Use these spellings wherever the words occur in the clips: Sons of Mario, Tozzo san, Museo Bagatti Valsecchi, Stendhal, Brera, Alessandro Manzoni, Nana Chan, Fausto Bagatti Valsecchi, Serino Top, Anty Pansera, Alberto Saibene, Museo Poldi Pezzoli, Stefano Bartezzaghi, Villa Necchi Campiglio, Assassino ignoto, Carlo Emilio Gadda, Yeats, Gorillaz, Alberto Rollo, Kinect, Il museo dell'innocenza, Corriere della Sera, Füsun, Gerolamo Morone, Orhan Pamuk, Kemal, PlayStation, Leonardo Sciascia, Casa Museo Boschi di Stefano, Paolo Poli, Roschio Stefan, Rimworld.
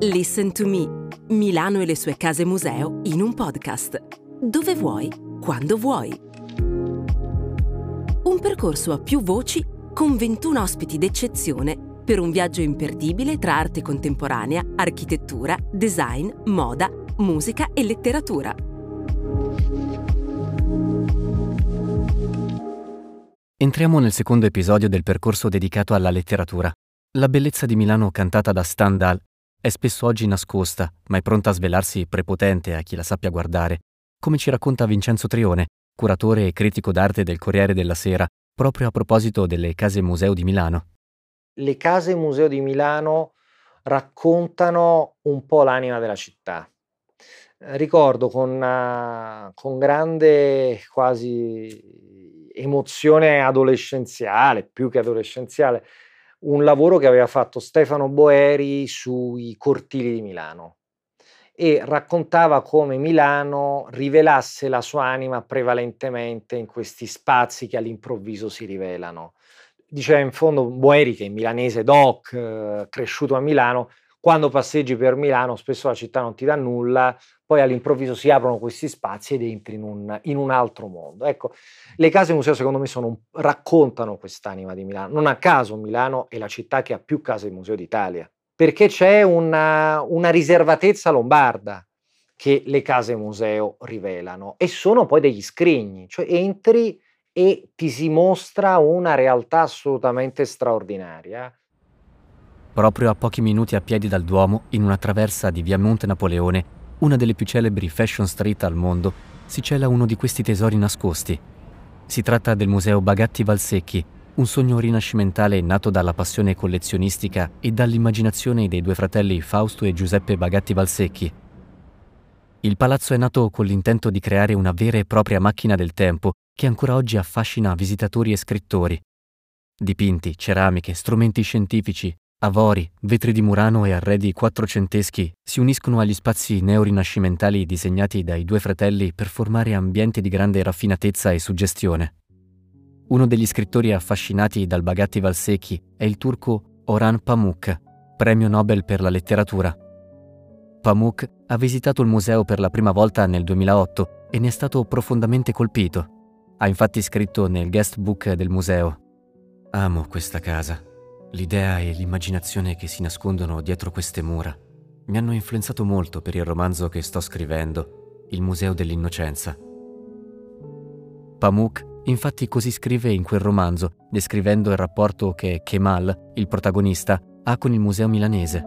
Listen to Me, Milano e le sue case museo in un podcast. Dove vuoi, quando vuoi. Un percorso a più voci con 21 ospiti d'eccezione per un viaggio imperdibile tra arte contemporanea, architettura, design, moda, musica e letteratura. Entriamo nel secondo episodio del percorso dedicato alla letteratura. La bellezza di Milano cantata da Stendhal è spesso oggi nascosta, ma è pronta a svelarsi prepotente a chi la sappia guardare, come ci racconta Vincenzo Trione, curatore e critico d'arte del Corriere della Sera, proprio a proposito delle Case Museo di Milano. Le Case Museo di Milano raccontano un po' l'anima della città. Ricordo con grande quasi emozione adolescenziale, più che adolescenziale, un lavoro che aveva fatto Stefano Boeri sui cortili di Milano e raccontava come Milano rivelasse la sua anima prevalentemente in questi spazi che all'improvviso si rivelano. Diceva in fondo Boeri, che è milanese doc, cresciuto a Milano, quando passeggi per Milano spesso la città non ti dà nulla, poi all'improvviso si aprono questi spazi ed entri in un altro mondo. Ecco, le case museo secondo me raccontano quest'anima di Milano. Non a caso Milano è la città che ha più case museo d'Italia, perché c'è una riservatezza lombarda che le case museo rivelano e sono poi degli scrigni, cioè entri e ti si mostra una realtà assolutamente straordinaria. Proprio a pochi minuti a piedi dal Duomo, in una traversa di via Monte Napoleone, una delle più celebri fashion street al mondo, si cela uno di questi tesori nascosti. Si tratta del Museo Bagatti Valsecchi, un sogno rinascimentale nato dalla passione collezionistica e dall'immaginazione dei due fratelli Fausto e Giuseppe Bagatti Valsecchi. Il palazzo è nato con l'intento di creare una vera e propria macchina del tempo che ancora oggi affascina visitatori e scrittori. Dipinti, ceramiche, strumenti scientifici, avori, vetri di Murano e arredi quattrocenteschi si uniscono agli spazi neorinascimentali disegnati dai due fratelli per formare ambienti di grande raffinatezza e suggestione. Uno degli scrittori affascinati dal Bagatti Valsecchi è il turco Orhan Pamuk, premio Nobel per la letteratura. Pamuk ha visitato il museo per la prima volta nel 2008 e ne è stato profondamente colpito. Ha infatti scritto nel guest book del museo: «Amo questa casa. L'idea e l'immaginazione che si nascondono dietro queste mura mi hanno influenzato molto per il romanzo che sto scrivendo, Il museo dell'innocenza». Pamuk, infatti, così scrive in quel romanzo, descrivendo il rapporto che Kemal, il protagonista, ha con il museo milanese.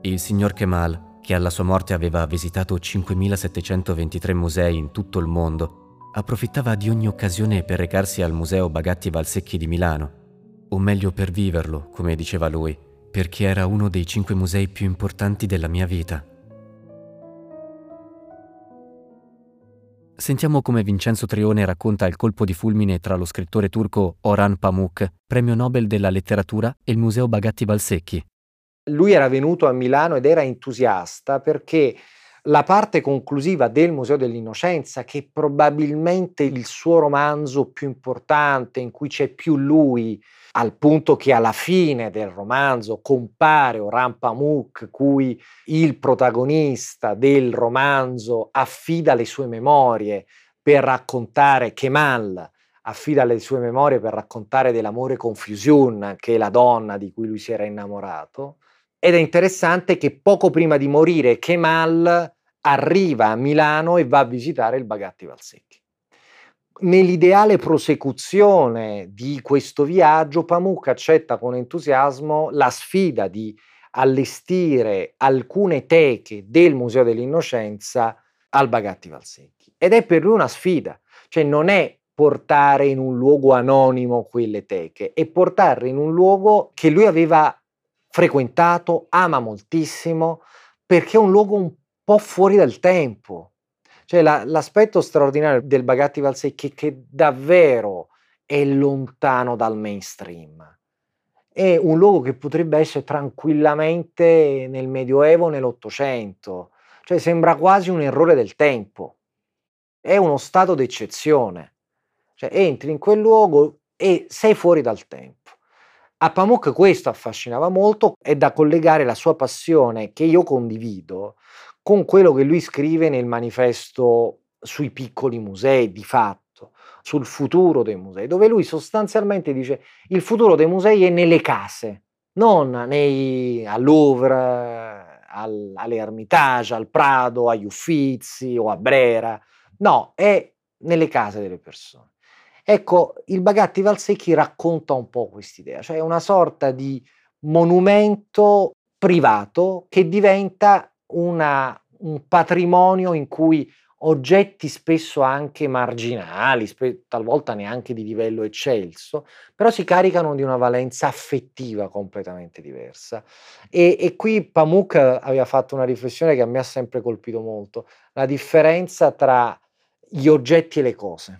Il signor Kemal, che alla sua morte aveva visitato 5.723 musei in tutto il mondo, approfittava di ogni occasione per recarsi al Museo Bagatti Valsecchi di Milano, o meglio per viverlo, come diceva lui, perché era uno dei 5 musei più importanti della mia vita. Sentiamo come Vincenzo Trione racconta il colpo di fulmine tra lo scrittore turco Orhan Pamuk, premio Nobel della letteratura, e il Museo Bagatti Valsecchi. Lui era venuto a Milano ed era entusiasta perché la parte conclusiva del Museo dell'Innocenza, che è probabilmente il suo romanzo più importante, in cui c'è più lui, al punto che alla fine del romanzo compare Orhan Pamuk, cui il protagonista del romanzo affida le sue memorie per raccontare Kemal, affida le sue memorie per raccontare dell'amore con Füsun, che è la donna di cui lui si era innamorato. Ed è interessante che poco prima di morire Kemal arriva a Milano e va a visitare il Bagatti Valsecchi. Nell'ideale prosecuzione di questo viaggio, Pamuk accetta con entusiasmo la sfida di allestire alcune teche del Museo dell'Innocenza al Bagatti Valsecchi. Ed è per lui una sfida, cioè non è portare in un luogo anonimo quelle teche, è portarle in un luogo che lui aveva frequentato, ama moltissimo, perché è un luogo un po' fuori dal tempo. Cioè l'aspetto straordinario del Bagatti Valsecchi è che davvero è lontano dal mainstream. È un luogo che potrebbe essere tranquillamente nel Medioevo, nell'Ottocento. Cioè sembra quasi un errore del tempo. È uno stato d'eccezione. Cioè entri in quel luogo e sei fuori dal tempo. A Pamuk questo affascinava molto, è da collegare la sua passione, che io condivido, con quello che lui scrive nel manifesto sui piccoli musei, di fatto, sul futuro dei musei, dove lui sostanzialmente dice il futuro dei musei è nelle case, non all'Ouvre, all'Ermitage, al Prado, agli Uffizi o a Brera, no, è nelle case delle persone. Ecco, il Bagatti Valsecchi racconta un po' quest'idea, cioè una sorta di monumento privato che diventa un patrimonio in cui oggetti spesso anche marginali, talvolta neanche di livello eccelso, però si caricano di una valenza affettiva completamente diversa. E qui Pamuk aveva fatto una riflessione che a me ha sempre colpito molto, la differenza tra gli oggetti e le cose.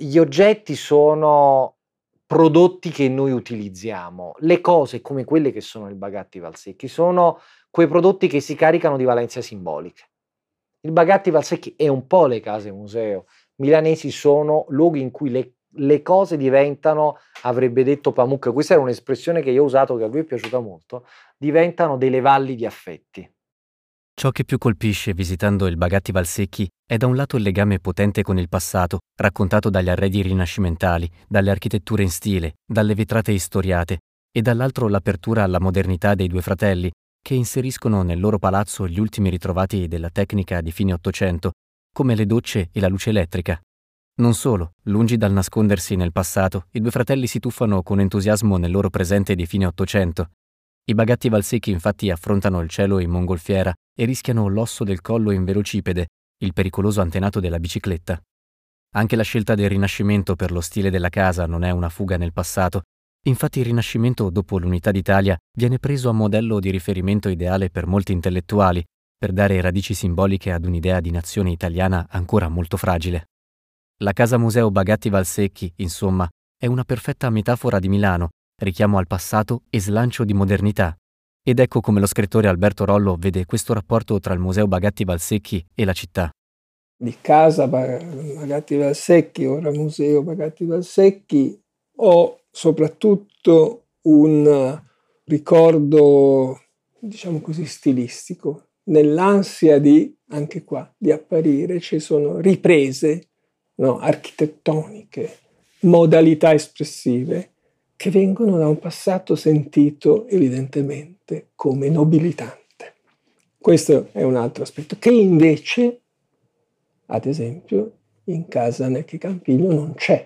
Gli oggetti sono prodotti che noi utilizziamo, le cose come quelle che sono il Bagatti Valsecchi sono quei prodotti che si caricano di valenze simboliche. Il Bagatti Valsecchi è un po' le case museo milanesi, sono luoghi in cui le cose diventano, avrebbe detto Pamuk, questa era un'espressione che io ho usato che a lui è piaciuta molto, diventano delle valli di affetti. Ciò che più colpisce visitando il Bagatti Valsecchi è da un lato il legame potente con il passato, raccontato dagli arredi rinascimentali, dalle architetture in stile, dalle vetrate istoriate, e dall'altro l'apertura alla modernità dei due fratelli, che inseriscono nel loro palazzo gli ultimi ritrovati della tecnica di fine Ottocento, come le docce e la luce elettrica. Non solo, lungi dal nascondersi nel passato, i due fratelli si tuffano con entusiasmo nel loro presente di fine Ottocento. I Bagatti Valsecchi infatti affrontano il cielo in mongolfiera e rischiano l'osso del collo in velocipede, il pericoloso antenato della bicicletta. Anche la scelta del Rinascimento per lo stile della casa non è una fuga nel passato. Infatti il Rinascimento, dopo l'Unità d'Italia, viene preso a modello di riferimento ideale per molti intellettuali, per dare radici simboliche ad un'idea di nazione italiana ancora molto fragile. La Casa Museo Bagatti Valsecchi, insomma, è una perfetta metafora di Milano, richiamo al passato e slancio di modernità. Ed ecco come lo scrittore Alberto Rollo vede questo rapporto tra il Museo Bagatti Valsecchi e la città. Di Casa Bagatti Valsecchi, ora Museo Bagatti Valsecchi, ho soprattutto un ricordo, diciamo così, stilistico. Nell'ansia di, anche qua, di apparire, ci sono riprese, no, architettoniche, modalità espressive, che vengono da un passato sentito evidentemente come nobilitante. Questo è un altro aspetto che invece, ad esempio, in Casa Necchi Campiglio non c'è,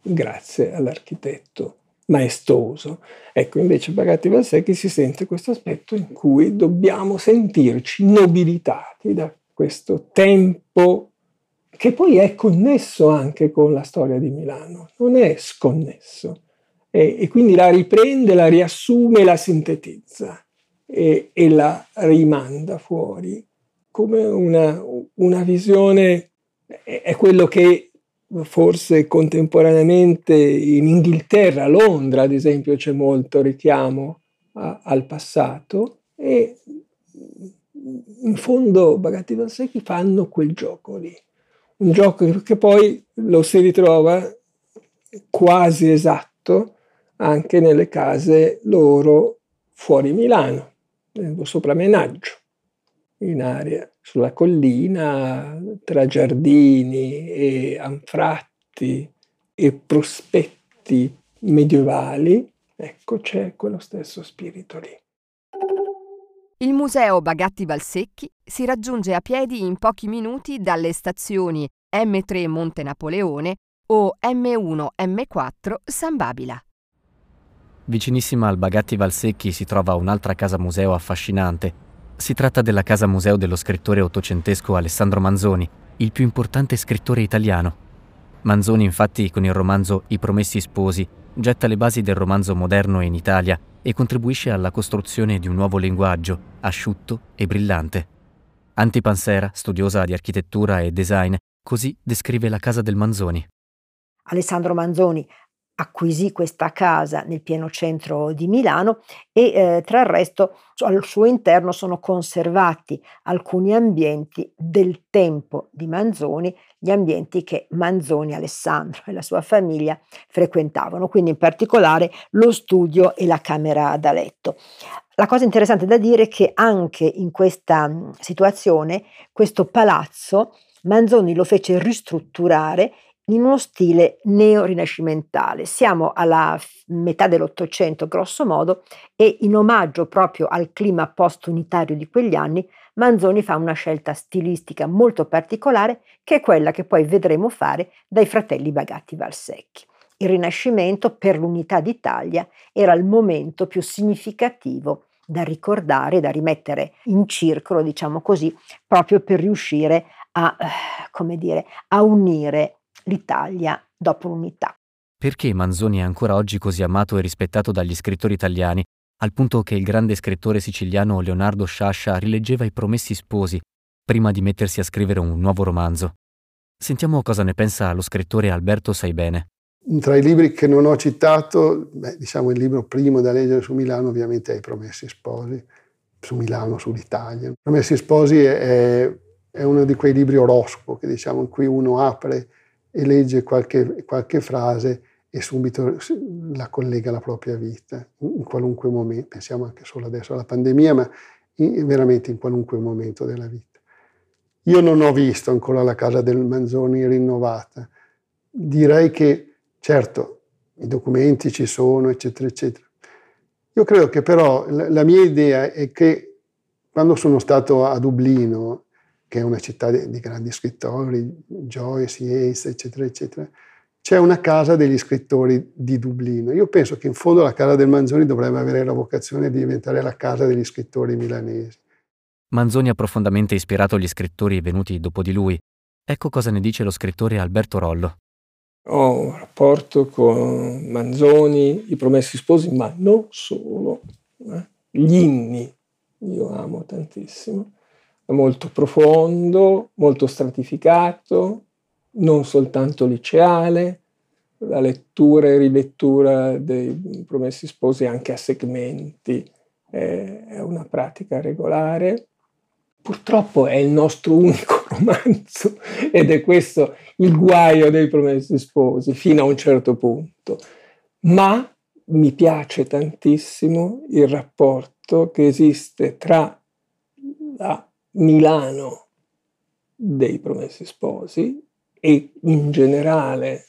grazie all'architetto maestoso. Ecco, invece Bagatti Valsecchi si sente questo aspetto in cui dobbiamo sentirci nobilitati da questo tempo che poi è connesso anche con la storia di Milano, non è sconnesso, e quindi la riprende, la riassume, la sintetizza e la rimanda fuori come una visione, è quello che forse contemporaneamente in Inghilterra, a Londra ad esempio, c'è molto richiamo al passato, e in fondo Bagatti Valsecchi fanno quel gioco lì. Un gioco che poi lo si ritrova quasi esatto anche nelle case loro fuori Milano, sopra Menaggio, in area sulla collina, tra giardini e anfratti e prospetti medievali. Ecco, c'è quello stesso spirito lì. Il Museo Bagatti Valsecchi si raggiunge a piedi in pochi minuti dalle stazioni M3 Monte Napoleone o M1-M4 San Babila. Vicinissima al Bagatti Valsecchi si trova un'altra casa museo affascinante. Si tratta della Casa Museo dello scrittore ottocentesco Alessandro Manzoni, il più importante scrittore italiano. Manzoni, infatti, con il romanzo I promessi sposi, getta le basi del romanzo moderno in Italia e contribuisce alla costruzione di un nuovo linguaggio, asciutto e brillante. Anty Pansera, studiosa di architettura e design, così descrive la Casa del Manzoni. Alessandro Manzoni acquisì questa casa nel pieno centro di Milano e tra il resto al suo interno sono conservati alcuni ambienti del tempo di Manzoni, gli ambienti che Manzoni, Alessandro e la sua famiglia frequentavano, quindi in particolare lo studio e la camera da letto. La cosa interessante da dire è che anche in questa situazione questo palazzo Manzoni lo fece ristrutturare in uno stile neorinascimentale. Siamo alla metà dell'Ottocento, grosso modo, e in omaggio proprio al clima post-unitario di quegli anni, Manzoni fa una scelta stilistica molto particolare, che è quella che poi vedremo fare dai fratelli Bagatti Valsecchi. Il Rinascimento, per l'unità d'Italia, era il momento più significativo da ricordare, da rimettere in circolo, diciamo così, proprio per riuscire a, come dire, a unire l'Italia dopo l'unità. Perché Manzoni è ancora oggi così amato e rispettato dagli scrittori italiani, al punto che il grande scrittore siciliano Leonardo Sciascia rileggeva I promessi sposi prima di mettersi a scrivere un nuovo romanzo? Sentiamo cosa ne pensa lo scrittore Alberto Saibene. Tra i libri che non ho citato, diciamo il libro primo da leggere su Milano ovviamente è I promessi sposi, su Milano, sull'Italia. I promessi sposi è uno di quei libri oroscopo che diciamo in cui uno apre e legge qualche frase e subito la collega alla propria vita, in qualunque momento, pensiamo anche solo adesso alla pandemia, ma veramente in qualunque momento della vita. Io non ho visto ancora la casa del Manzoni rinnovata, direi che certo i documenti ci sono, eccetera, eccetera. Io credo che però la mia idea è che quando sono stato a Dublino, che è una città di grandi scrittori, Joyce, Yeats, eccetera, eccetera, c'è una casa degli scrittori di Dublino. Io penso che in fondo la casa del Manzoni dovrebbe avere la vocazione di diventare la casa degli scrittori milanesi. Manzoni ha profondamente ispirato gli scrittori venuti dopo di lui. Ecco cosa ne dice lo scrittore Alberto Rollo. Ho un rapporto con Manzoni, I promessi sposi, ma non solo. Gli inni, io amo tantissimo. Molto profondo, molto stratificato, non soltanto liceale, la lettura e rilettura dei promessi sposi anche a segmenti è una pratica regolare. Purtroppo è il nostro unico romanzo ed è questo il guaio dei promessi sposi fino a un certo punto, ma mi piace tantissimo il rapporto che esiste tra la Milano dei promessi sposi e in generale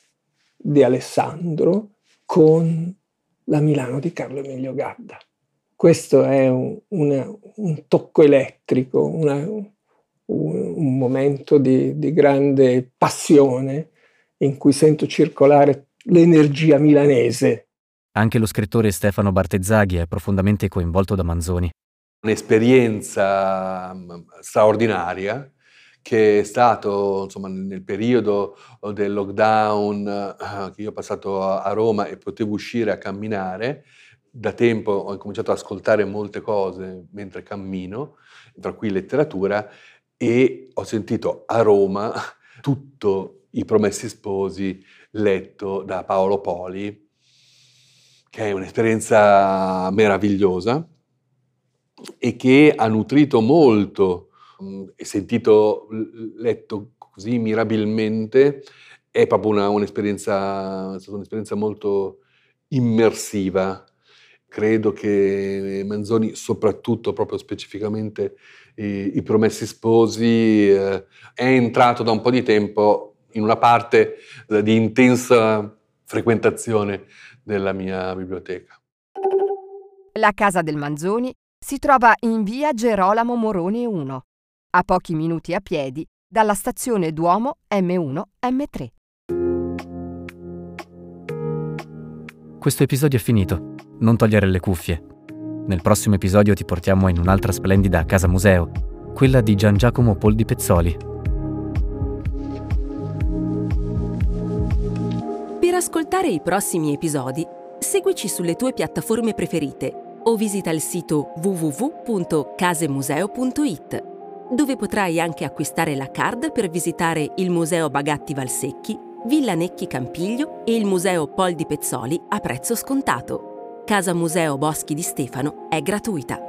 di Alessandro con la Milano di Carlo Emilio Gadda. Questo è un tocco elettrico, un momento di grande passione in cui sento circolare l'energia milanese. Anche lo scrittore Stefano Bartezzaghi è profondamente coinvolto da Manzoni. Un'esperienza straordinaria che è stato, insomma, nel periodo del lockdown che io ho passato a Roma e potevo uscire a camminare. Da tempo ho cominciato ad ascoltare molte cose mentre cammino, tra cui letteratura, e ho sentito a Roma tutto I promessi sposi letto da Paolo Poli, che è un'esperienza meravigliosa e che ha nutrito molto, e sentito letto così mirabilmente, è proprio un'esperienza molto immersiva. Credo che Manzoni, soprattutto proprio specificamente I promessi sposi, è entrato da un po' di tempo in una parte di intensa frequentazione della mia biblioteca. La casa del Manzoni si trova in via Gerolamo Morone 1, a pochi minuti a piedi dalla stazione Duomo M1-M3. Questo episodio è finito. Non togliere le cuffie. Nel prossimo episodio ti portiamo in un'altra splendida casa museo, quella di Gian Giacomo Poldi Pezzoli. Per ascoltare i prossimi episodi, seguici sulle tue piattaforme preferite o visita il sito www.casemuseo.it, dove potrai anche acquistare la card per visitare il Museo Bagatti Valsecchi Villa Necchi Campiglio e il Museo Poldi Pezzoli a prezzo scontato. Casa Museo Boschi di Stefano è gratuita.